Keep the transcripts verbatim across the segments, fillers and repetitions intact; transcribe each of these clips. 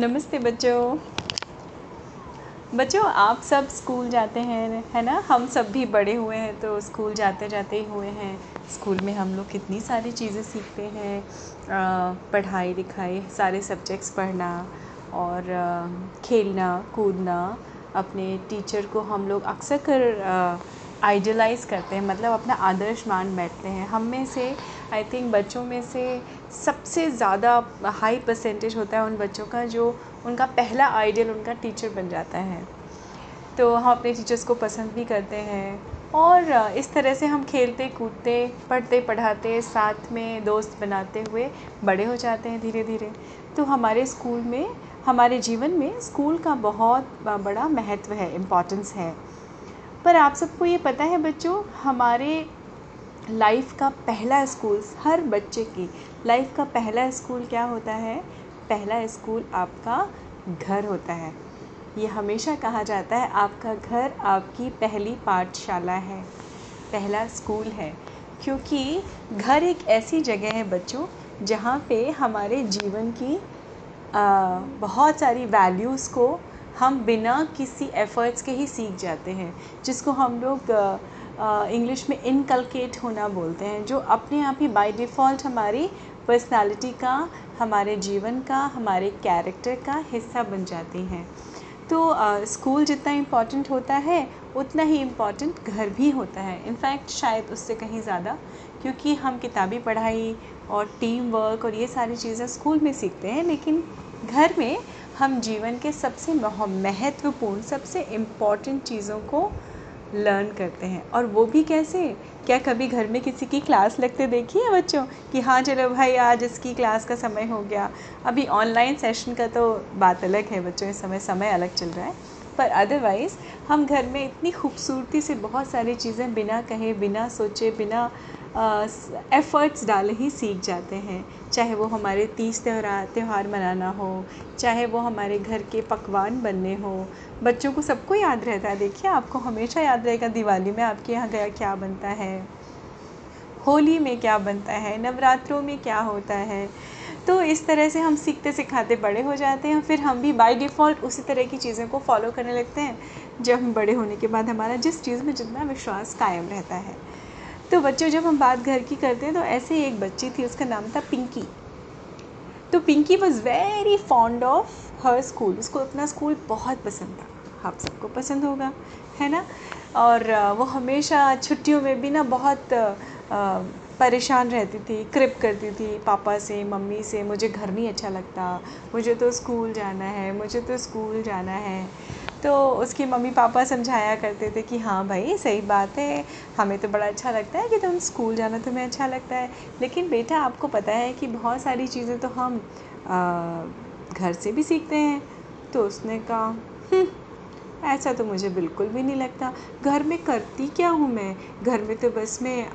नमस्ते बच्चों। बच्चों आप सब स्कूल जाते हैं, है ना। हम सब भी बड़े हुए हैं तो स्कूल जाते जाते ही हुए हैं। स्कूल में हम लोग कितनी सारी चीज़ें सीखते हैं, पढ़ाई लिखाई, सारे सब्जेक्ट्स पढ़ना और खेलना कूदना। अपने टीचर को हम लोग अक्सर आइडियलाइज़ करते हैं, मतलब अपना आदर्श मान बैठते हैं। हम में से आई थिंक बच्चों में से सबसे ज़्यादा हाई परसेंटेज होता है उन बच्चों का जो उनका पहला आइडियल उनका टीचर बन जाता है। तो हम अपने टीचर्स को पसंद भी करते हैं और इस तरह से हम खेलते कूदते पढ़ते पढ़ाते साथ में दोस्त बनाते हुए बड़े हो जाते हैं धीरे धीरे। तो हमारे स्कूल में, हमारे जीवन में स्कूल का बहुत बड़ा महत्व है, इम्पॉर्टेंस है। पर आप सबको ये पता है बच्चों, हमारे लाइफ का पहला स्कूल, हर बच्चे की लाइफ का पहला स्कूल क्या होता है? पहला स्कूल आपका घर होता है। ये हमेशा कहा जाता है आपका घर आपकी पहली पाठशाला है, पहला स्कूल है, क्योंकि घर एक ऐसी जगह है बच्चों जहाँ पे हमारे जीवन की आ, बहुत सारी वैल्यूज़ को हम बिना किसी एफ़र्ट्स के ही सीख जाते हैं, जिसको हम लोग इंग्लिश में इनकलकेट होना बोलते हैं, जो अपने आप ही बाय डिफ़ॉल्ट हमारी पर्सनालिटी का, हमारे जीवन का, हमारे कैरेक्टर का हिस्सा बन जाती हैं। तो स्कूल uh, जितना इम्पॉर्टेंट होता है उतना ही इम्पॉर्टेंट घर भी होता है, इनफैक्ट शायद उससे कहीं ज़्यादा, क्योंकि हम किताबी पढ़ाई और टीम वर्क और ये सारी चीज़ें स्कूल में सीखते हैं, लेकिन घर में हम जीवन के सबसे महत्वपूर्ण, सबसे इम्पॉर्टेंट चीज़ों को लर्न करते हैं। और वो भी कैसे? क्या कभी घर में किसी की क्लास लगते देखी है बच्चों कि हाँ चलो भाई आज इसकी क्लास का समय हो गया। अभी ऑनलाइन सेशन का तो बात अलग है बच्चों, इस समय समय अलग चल रहा है, पर अदरवाइज़ हम घर में इतनी खूबसूरती से बहुत सारी चीज़ें बिना कहे, बिना सोचे, बिना एफ़र्ट्स डाले ही सीख जाते हैं। चाहे वो हमारे तीज त्यौहार त्यौहार मनाना हो, चाहे वो हमारे घर के पकवान बनने हो। बच्चों को सबको याद रहता है, देखिए आपको हमेशा याद रहेगा दिवाली में आपके यहाँ गया क्या बनता है, होली में क्या बनता है, नवरात्रों में क्या होता है। तो इस तरह से हम सीखते सिखाते बड़े हो जाते हैं, फिर हम भी बाय डिफ़ॉल्ट उसी तरह की चीज़ों को फॉलो करने लगते हैं जब हम बड़े होने के बाद हमारा जिस चीज़ में जितना विश्वास कायम रहता है। तो बच्चों जब हम बात घर की करते हैं तो ऐसे ही एक बच्ची थी, उसका नाम था पिंकी। तो Pinki was very fond of her school, उसको अपना स्कूल बहुत पसंद था, आप सबको पसंद होगा, है ना। और वो हमेशा छुट्टियों में भी ना बहुत आ, परेशान रहती थी, क्रिप करती थी पापा से, मम्मी से, मुझे घर नहीं अच्छा लगता, मुझे तो स्कूल जाना है, मुझे तो स्कूल जाना है। तो उसकी मम्मी पापा समझाया करते थे कि हाँ भाई सही बात है, हमें तो बड़ा अच्छा लगता है कि तुम स्कूल जाना तुम्हें अच्छा लगता है, लेकिन बेटा आपको पता है कि बहुत सारी चीज़ें तो हम आ, घर से भी सीखते हैं। तो उसने कहा ऐसा तो मुझे बिल्कुल भी नहीं लगता, घर में करती क्या हूँ मैं, घर में तो बस मैं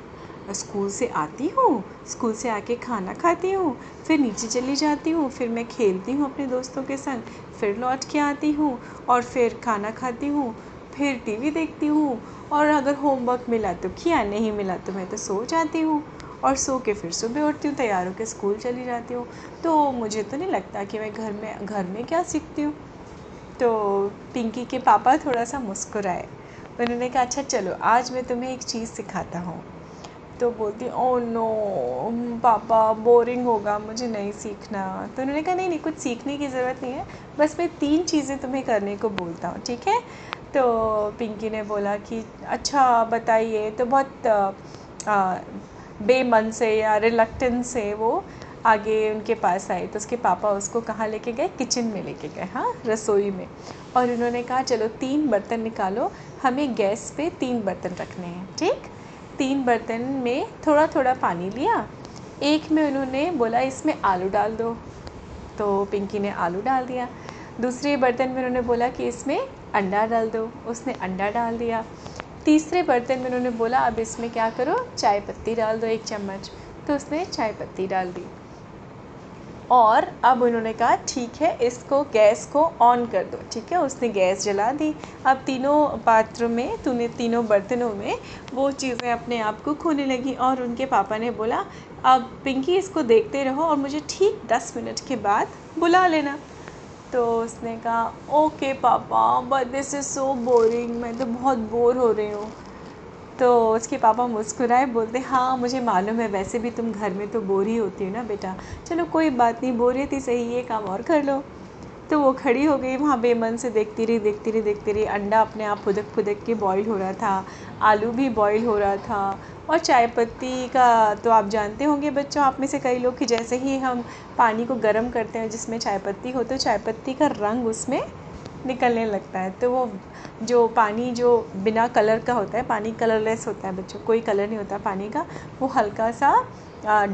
स्कूल से आती हूँ, स्कूल से आके खाना खाती हूँ, फिर नीचे चली जाती हूँ, फिर मैं खेलती हूँ अपने दोस्तों के संग, फिर लौट के आती हूँ और फिर खाना खाती हूँ, फिर टीवी देखती हूँ, और अगर होमवर्क मिला तो किया, नहीं मिला तो मैं तो सो जाती हूँ, और सो के फिर सुबह उठती हूँ, तैयार होकर स्कूल चली जाती हूँ। तो मुझे तो नहीं लगता कि मैं घर में घर में क्या सीखती हूँ। तो पिंकी के पापा थोड़ा सा मुस्कुराए, उन्होंने कहा अच्छा चलो आज मैं तुम्हें एक चीज़ सिखाता हूँ। तो बोलती ओ नो पापा बोरिंग होगा, मुझे नहीं सीखना। तो उन्होंने कहा नहीं नहीं कुछ सीखने की ज़रूरत नहीं है, बस मैं तीन चीज़ें तुम्हें करने को बोलता हूँ, ठीक है। तो पिंकी ने बोला कि अच्छा बताइए। तो बहुत आ, आ, बेमन से या रिलक्टेंस से वो आगे उनके पास आई। तो उसके पापा उसको कहाँ लेके गए? किचन में लेके गए, हाँ रसोई में। और उन्होंने कहा चलो तीन बर्तन निकालो, हमें गैस पर तीन बर्तन रखने हैं, ठीक। तीन बर्तन में थोड़ा थोड़ा पानी लिया, एक में उन्होंने बोला इसमें आलू डाल दो, तो पिंकी ने आलू डाल दिया। दूसरे बर्तन में उन्होंने बोला कि इसमें अंडा डाल दो, उसने अंडा डाल दिया। तीसरे बर्तन में उन्होंने बोला अब इसमें क्या करो, चाय पत्ती डाल दो एक चम्मच, तो उसने चाय पत्ती डाल दी। और अब उन्होंने कहा ठीक है इसको गैस को ऑन कर दो, ठीक है। उसने गैस जला दी। अब तीनों पात्रों में, तूने तीनों बर्तनों में वो चीज़ें अपने आप को खोने लगी। और उनके पापा ने बोला अब पिंकी इसको देखते रहो और मुझे ठीक दस मिनट के बाद बुला लेना। तो उसने कहा ओके पापा but this is so boring, मैं तो बहुत बोर हो रही हूँ। तो उसके पापा मुस्कुराए, बोलते हाँ मुझे मालूम है, वैसे भी तुम घर में तो बोर ही होती हो ना बेटा, चलो कोई बात नहीं, बोरियत ही सही, ये काम और कर लो। तो वो खड़ी हो गई वहाँ बेमन से, देखती रही देखती रही देखती रही। अंडा अपने आप फुदक फुदक के बॉईल हो रहा था, आलू भी बॉईल हो रहा था, और चाय पत्ती का तो आप जानते होंगे बच्चों, आप में से कई लोग, कि जैसे ही हम पानी को गर्म करते हैं जिसमें चाय पत्ती हो तो चाय पत्ती का रंग उसमें निकलने लगता है। तो वो जो पानी जो बिना कलर का होता है, पानी कलरलेस होता है बच्चों, कोई कलर नहीं होता पानी का, वो हल्का सा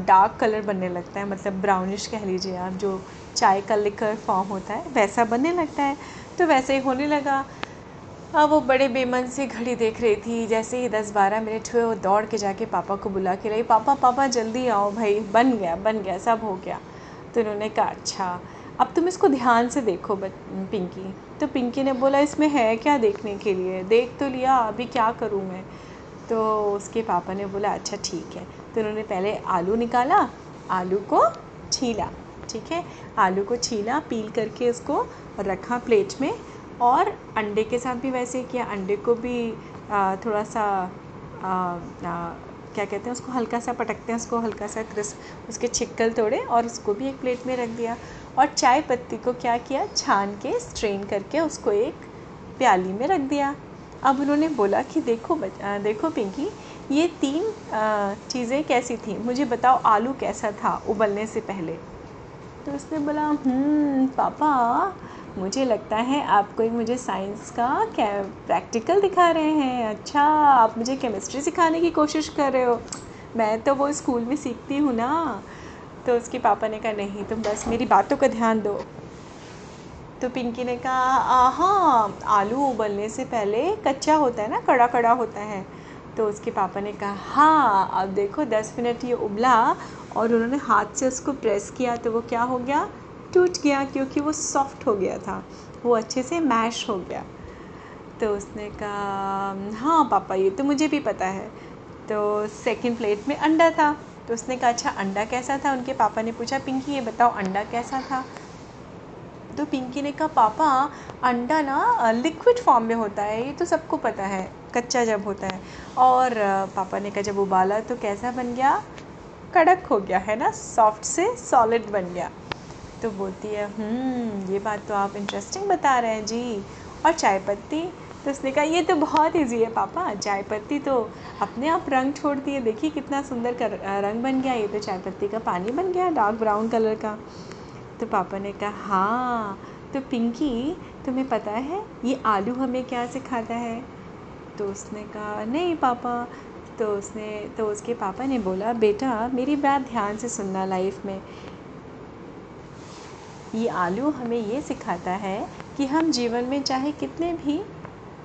डार्क कलर बनने लगता है, मतलब ब्राउनिश कह लीजिए आप, जो चाय का लिकर फॉर्म होता है वैसा बनने लगता है। तो वैसे ही होने लगा। अब वो बड़े बेमन से घड़ी देख रही थी, जैसे ही दस बारह मिनट हुए वो दौड़ के जाके पापा को बुला के रही, पापा पापा जल्दी आओ भाई, बन गया बन गया सब हो गया। तो उन्होंने कहा अच्छा अब तुम इसको ध्यान से देखो पिंकी। तो पिंकी ने बोला इसमें है क्या देखने के लिए, देख तो लिया अभी क्या करूँ मैं। तो उसके पापा ने बोला अच्छा ठीक है। तो उन्होंने पहले आलू निकाला, आलू को छीला, ठीक है, आलू को छीला पील करके उसको रखा प्लेट में, और अंडे के साथ भी वैसे किया, अंडे को भी थोड़ा सा आ, आ, क्या कहते हैं उसको, हल्का सा पटकते हैं उसको, हल्का सा क्रिस्प उसके छिक्कल तोड़े और उसको भी एक प्लेट में रख दिया। और चाय पत्ती को क्या किया, छान के स्ट्रेन करके उसको एक प्याली में रख दिया। अब उन्होंने बोला कि देखो बच्चा, देखो पिंकी ये तीन चीज़ें कैसी थी, मुझे बताओ आलू कैसा था उबलने से पहले। तो उसने बोला हम्म पापा मुझे लगता है आप कोई मुझे साइंस का क्या प्रैक्टिकल दिखा रहे हैं, अच्छा आप मुझे केमिस्ट्री सिखाने की कोशिश कर रहे हो, मैं तो वो स्कूल में सीखती हूँ ना। तो उसके पापा ने कहा नहीं तुम बस मेरी बातों का ध्यान दो। तो पिंकी ने कहा हाँ आलू उबलने से पहले कच्चा होता है ना, कड़ा कड़ा होता है। तो उसके पापा ने कहा हाँ अब देखो दस मिनट ये उबला और उन्होंने हाथ से उसको प्रेस किया तो वो क्या हो गया, टूट गया, क्योंकि वो सॉफ्ट हो गया था, वो अच्छे से मैश हो गया। तो उसने कहा हाँ पापा ये तो मुझे भी पता है। तो सेकंड प्लेट में अंडा था। तो उसने कहा अच्छा अंडा कैसा था, उनके पापा ने पूछा पिंकी ये बताओ अंडा कैसा था। तो पिंकी ने कहा पापा अंडा ना लिक्विड फॉर्म में होता है, ये तो सबको पता है, कच्चा जब होता है, और पापा ने कहा जब उबाला तो कैसा बन गया, कड़क हो गया है ना, सॉफ्ट से सॉलिड बन गया। तो बोलती है हम्म ये बात तो आप इंटरेस्टिंग बता रहे हैं जी। और चाय पत्ती, तो उसने कहा ये तो बहुत इजी है पापा, चाय पत्ती तो अपने आप रंग छोड़ती है, देखिए कितना सुंदर कर, रंग बन गया, ये तो चाय पत्ती का पानी बन गया डार्क ब्राउन कलर का। तो पापा ने कहा हाँ तो पिंकी तुम्हें पता है ये आलू हमें क्या सिखाता है। तो उसने कहा नहीं पापा। तो उसने तो उसके पापा ने बोला बेटा मेरी बात ध्यान से सुनना, लाइफ में ये आलू हमें ये सिखाता है कि हम जीवन में चाहे कितने भी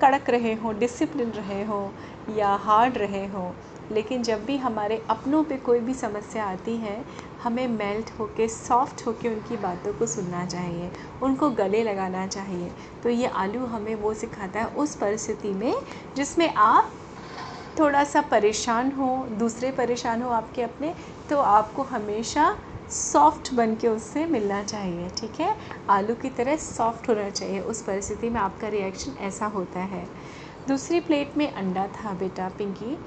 कड़क रहे हों, डिसिप्लिन रहे हों या हार्ड रहे हों, लेकिन जब भी हमारे अपनों पे कोई भी समस्या आती है हमें मेल्ट होके सॉफ्ट होके उनकी बातों को सुनना चाहिए, उनको गले लगाना चाहिए। तो ये आलू हमें वो सिखाता है उस परिस्थिति में जिसमें आप थोड़ा सा परेशान हो, दूसरे परेशान हो आपके अपने, तो आपको हमेशा सॉफ़्ट बन के उससे मिलना चाहिए, ठीक है, आलू की तरह सॉफ़्ट होना चाहिए। उस परिस्थिति में आपका रिएक्शन ऐसा होता है। दूसरी प्लेट में अंडा था बेटा पिंकी।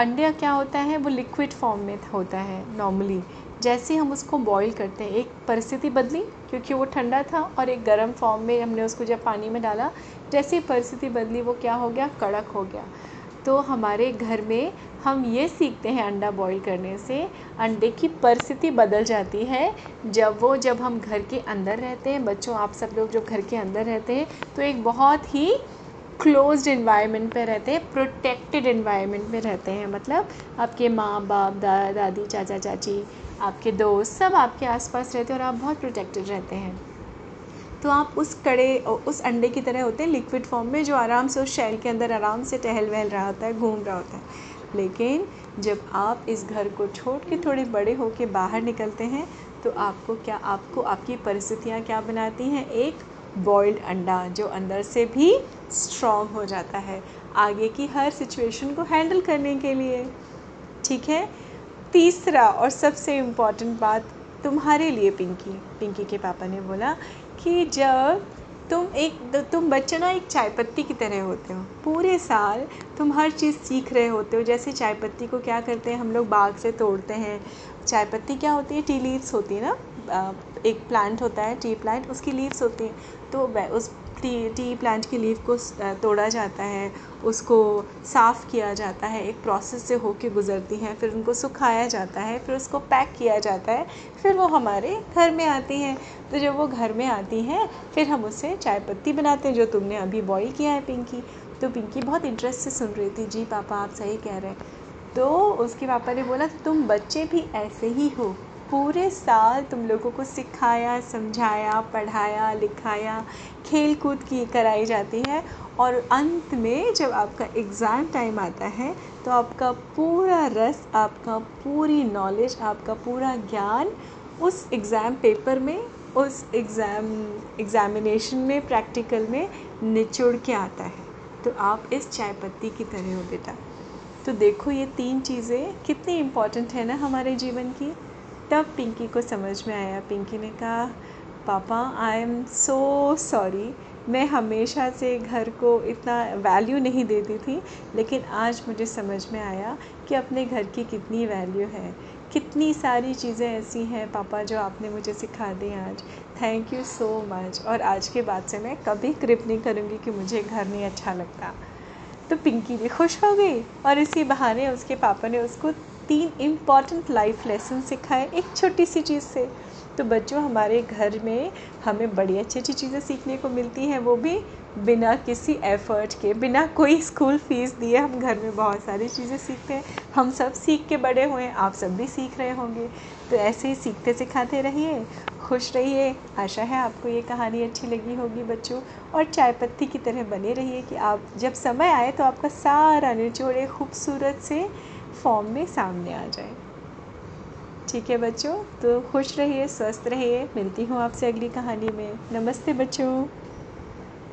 अंडा क्या होता है, वो लिक्विड फॉर्म में होता है नॉर्मली, जैसे हम उसको बॉईल करते हैं, एक परिस्थिति बदली क्योंकि वो ठंडा था और एक गर्म फॉर्म में हमने उसको जब पानी में डाला, जैसे परिस्थिति बदली वो क्या हो गया, कड़क हो गया। तो हमारे घर में हम ये सीखते हैं अंडा बॉईल करने से, अंडे की परिस्थिति बदल जाती है जब वो जब हम घर के अंदर रहते हैं। बच्चों आप सब लोग जो घर के अंदर रहते हैं तो एक बहुत ही क्लोज्ड एनवायरनमेंट पे रहते हैं, प्रोटेक्टेड एनवायरनमेंट में रहते हैं, मतलब आपके माँ बाप, दादा दादी, चाचा चाची, आपके दोस्त सब आपके आसपास रहते हैं और आप बहुत प्रोटेक्टेड रहते हैं। तो आप उस कड़े उस अंडे की तरह होते हैं लिक्विड फॉर्म में, जो आराम से उस शेल के अंदर आराम से टहल वहल रहा होता है, घूम रहा होता है। लेकिन जब आप इस घर को छोड़ के थोड़े बड़े होके बाहर निकलते हैं तो आपको क्या आपको आपकी परिस्थितियाँ क्या बनाती हैं, एक बॉइल्ड अंडा जो अंदर से भी स्ट्रॉन्ग हो जाता है आगे की हर सिचुएशन को हैंडल करने के लिए, ठीक है। तीसरा और सबसे इम्पॉर्टेंट बात तुम्हारे लिए पिंकी। पिंकी के पापा ने बोला कि जब तुम एक तुम बच्चे ना एक चाय पत्ती की तरह होते हो, पूरे साल तुम हर चीज़ सीख रहे होते हो। जैसे चाय पत्ती को क्या करते हैं हम लोग, बाग से तोड़ते हैं। चाय पत्ती क्या होती है, टी लीव्स होती है ना, एक प्लांट होता है टी प्लांट, उसकी लीव्स होती हैं। तो उस टी टी प्लांट की लीव को तोड़ा जाता है, उसको साफ़ किया जाता है, एक प्रोसेस से होके गुज़रती हैं, फिर उनको सुखाया जाता है, फिर उसको पैक किया जाता है, फिर वो हमारे घर में आती हैं। तो जब वो घर में आती हैं फिर हम उससे चाय पत्ती बनाते हैं जो तुमने अभी बॉईल किया है पिंकी। तो पिंकी बहुत इंटरेस्ट से सुन रही थी, जी पापा आप सही कह रहे हैं। तो उसके पापा ने बोला तुम बच्चे भी ऐसे ही हो, पूरे साल तुम लोगों को सिखाया, समझाया, पढ़ाया, लिखाया, खेल कूद की कराई जाती है, और अंत में जब आपका एग्ज़ाम टाइम आता है तो आपका पूरा रस, आपका पूरी नॉलेज, आपका पूरा ज्ञान उस एग्ज़ाम पेपर में, उस एग्ज़ाम एग्ज़ामिनेशन में, प्रैक्टिकल में निचोड़ के आता है। तो आप इस चाय पत्ती की तरह हो बेटा। तो देखो ये तीन चीज़ें कितनी इम्पॉर्टेंट है ना हमारे जीवन की। तब पिंकी को समझ में आया। पिंकी ने कहा पापा आई एम सो सॉरी, मैं हमेशा से घर को इतना वैल्यू नहीं देती थी, लेकिन आज मुझे समझ में आया कि अपने घर की कितनी वैल्यू है, कितनी सारी चीज़ें ऐसी हैं पापा जो आपने मुझे सिखा दी आज। थैंक यू सो मच, और आज के बाद से मैं कभी क्रिप नहीं करूँगी कि मुझे घर नहीं अच्छा लगता। तो पिंकी भी खुश हो गई, और इसी बहाने उसके पापा ने उसको तीन इम्पॉर्टेंट लाइफ लेसन सिखाए एक छोटी सी चीज़ से। तो बच्चों हमारे घर में हमें बड़ी अच्छी अच्छी चीज़ें सीखने को मिलती हैं, वो भी बिना किसी एफ़र्ट के, बिना कोई स्कूल फ़ीस दिए हम घर में बहुत सारी चीज़ें सीखते हैं। हम सब सीख के बड़े हुए हैं, आप सब भी सीख रहे होंगे। तो ऐसे ही सीखते सिखाते रहिए, खुश रहिए। आशा है आपको ये कहानी अच्छी लगी होगी बच्चों, और चाय पत्ती की तरह बने रहिए कि आप जब समय आए तो आपका सारा निचोड़ एक खूबसूरत से फॉर्म में सामने आ जाए। ठीक है बच्चों, तो खुश रहिए, स्वस्थ रहिए। मिलती हूँ आपसे अगली कहानी में। नमस्ते बच्चों।